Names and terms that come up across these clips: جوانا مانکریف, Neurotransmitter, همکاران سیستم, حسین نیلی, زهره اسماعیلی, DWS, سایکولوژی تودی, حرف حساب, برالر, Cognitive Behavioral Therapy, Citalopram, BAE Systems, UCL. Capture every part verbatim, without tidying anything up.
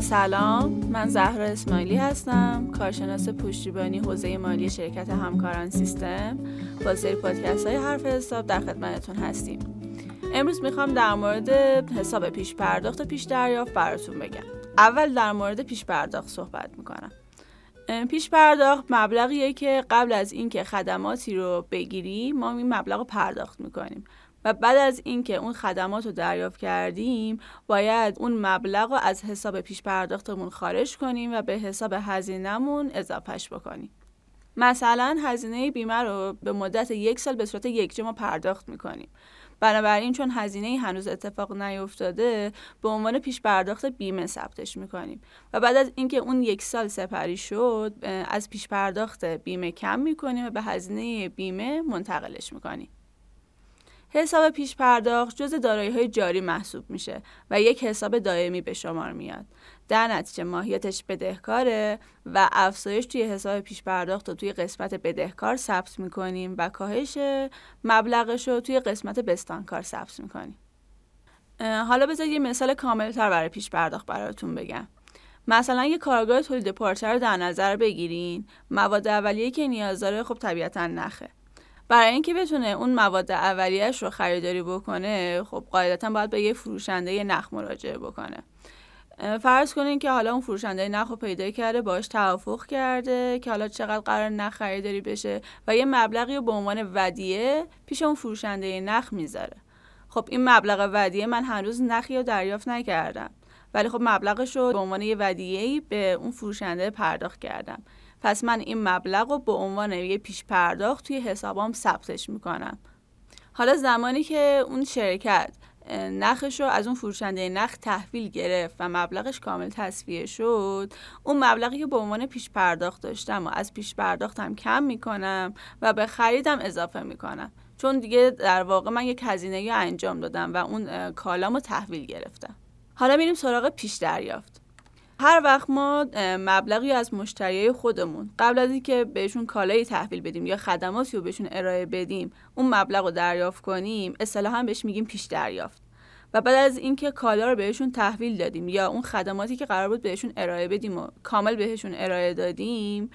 با سلام، من زهره اسماعیلی هستم، کارشناس پشتیبانی حوزه مالی شرکت همکاران سیستم. با سری پادکست های حرف حساب در خدمتتون هستیم. امروز میخوام در مورد حساب پیش پرداخت و پیش دریافت براتون بگم. اول در مورد پیش پرداخت صحبت میکنم. پیش پرداخت مبلغیه که قبل از اینکه خدماتی رو بگیری ما این مبلغ رو پرداخت میکنیم و بعد از اینکه اون خدمات رو دریافت کردیم باید اون مبلغ رو از حساب پیش پرداختمون خارج کنیم و به حساب هزینه‌مون اضافهش بکنیم. مثلا هزینه بیمه رو به مدت یک سال به صورت یکجا ما پرداخت میکنیم. بنابراین چون هزینه هنوز اتفاق نیفتاده به عنوان پیش پرداخت بیمه ثبتش میکنیم و بعد از اینکه اون یک سال سپری شد از پیش پرداخت بیمه کم میکنیم و به هزینه بیمه منتقلش میکنیم. حساب پیش پرداخت جزء دارایی‌های جاری محسوب میشه و یک حساب دائمی به شمار میاد. در نتیجه ماهیتش بدهکاره و افزایش توی حساب پیش پرداخت رو توی قسمت بدهکار ثبت میکنیم و کاهش مبلغش رو توی قسمت بستانکار ثبت میکنیم. حالا بذارید یه مثال کامل‌تر برای پیش پرداخت براتون بگم. مثلا یه کارگاه تولید پارچه رو در نظر بگیرین. مواد اولیه‌ای که نیاز داره خب طبیعتاً نخه. برای اینکه بتونه اون مواد اولیه‌اش رو خریداری بکنه خب قاعدتاً باید به یه فروشنده نخ مراجعه بکنه. فرض کنین که حالا اون فروشنده نخ رو پیدا کرده، باهاش توافق کرده که حالا چقدر قرار نخ خریداری بشه و یه مبلغی رو به عنوان ودیعه پیش اون فروشنده نخ میذاره. خب این مبلغ ودیعه، من هنوز نخی رو دریافت نکردم ولی خب مبلغش رو به عنوان یه ودیعه‌ای به اون فروشنده پرداخت کردم، پس من این مبلغ رو به عنوان یه پیش پرداخت توی حسابام ثبتش میکنم. حالا زمانی که اون شرکت نخش رو از اون فروشنده نخ تحویل گرفت و مبلغش کامل تصفیه شد، اون مبلغی که به عنوان پیش پرداخت داشتم و از پیش پرداختم کم میکنم و به خریدم اضافه میکنم، چون دیگه در واقع من یک هزینه انجام دادم و اون کالامو تحویل گرفتم. حالا میریم سراغ پیش دریافت. هر وقت ما مبلغی از مشتریای خودمون قبل از اینکه بهشون کالایی تحویل بدیم یا خدماتی رو بهشون ارائه بدیم اون مبلغ رو دریافت کنیم، اصطلاحاً بهش میگیم پیش دریافت. و بعد از اینکه کالا رو بهشون تحویل دادیم یا اون خدماتی که قرار بود بهشون ارائه بدیم و کامل بهشون ارائه دادیم،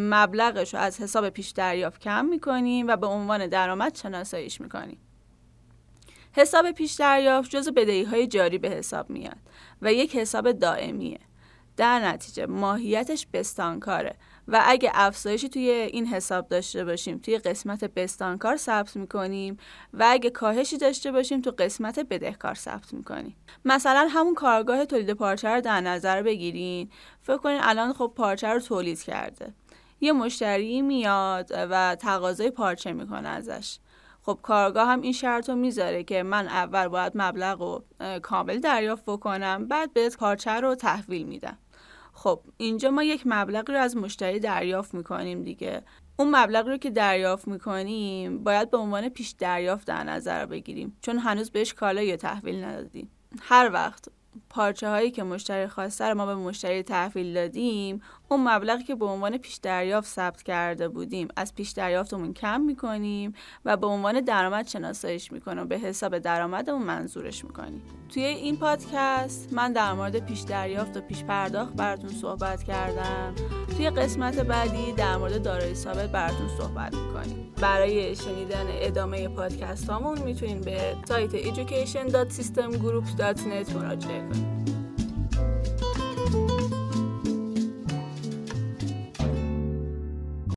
مبلغش رو از حساب پیش دریافت کم میکنیم و به عنوان درآمد شناساییش میکنیم. حساب پیش دریافت جزء بدهی‌های جاری به حساب میاد و یک حساب دائمیه. در نتیجه ماهیتش بستانکاره و اگه افزایشی توی این حساب داشته باشیم توی قسمت بستانکار ثبت میکنیم و اگه کاهشی داشته باشیم تو قسمت بدهکار ثبت میکنیم. مثلا همون کارگاه تولید پارچه رو در نظر بگیرین. فکر کنین الان خب پارچه رو تولید کرده، یه مشتری میاد و تقاضای پارچه میکنه ازش. خب کارگاه هم این شرط رو میذاره که من اول باید مبلغ رو کامل دریافت بکنم بعد بهت پارچه رو تحویل میدم. خب اینجا ما یک مبلغ رو از مشتری دریافت میکنیم دیگه. اون مبلغ رو که دریافت میکنیم باید به عنوان پیش دریافت در نظر بگیریم چون هنوز بهش کالایی تحویل ندادیم. هر وقت پارچه هایی که مشتری خواسته رو ما به مشتری تحویل دادیم اون مبلغی که به عنوان پیش دریافت ثبت کرده بودیم از پیش دریافتمون کم میکنیم و به عنوان درآمد شناساییش میکنیم و به حساب درآمدمون منظورش میکنیم. توی این پادکست من در مورد پیش دریافت و پیش پرداخت براتون صحبت کردم. توی قسمت بعدی در مورد دارایی ثابت براتون صحبت میکنیم. برای شنیدن ادامه پادکستامون میتونین به سایت education dot system groups dot net مراجعه کنید.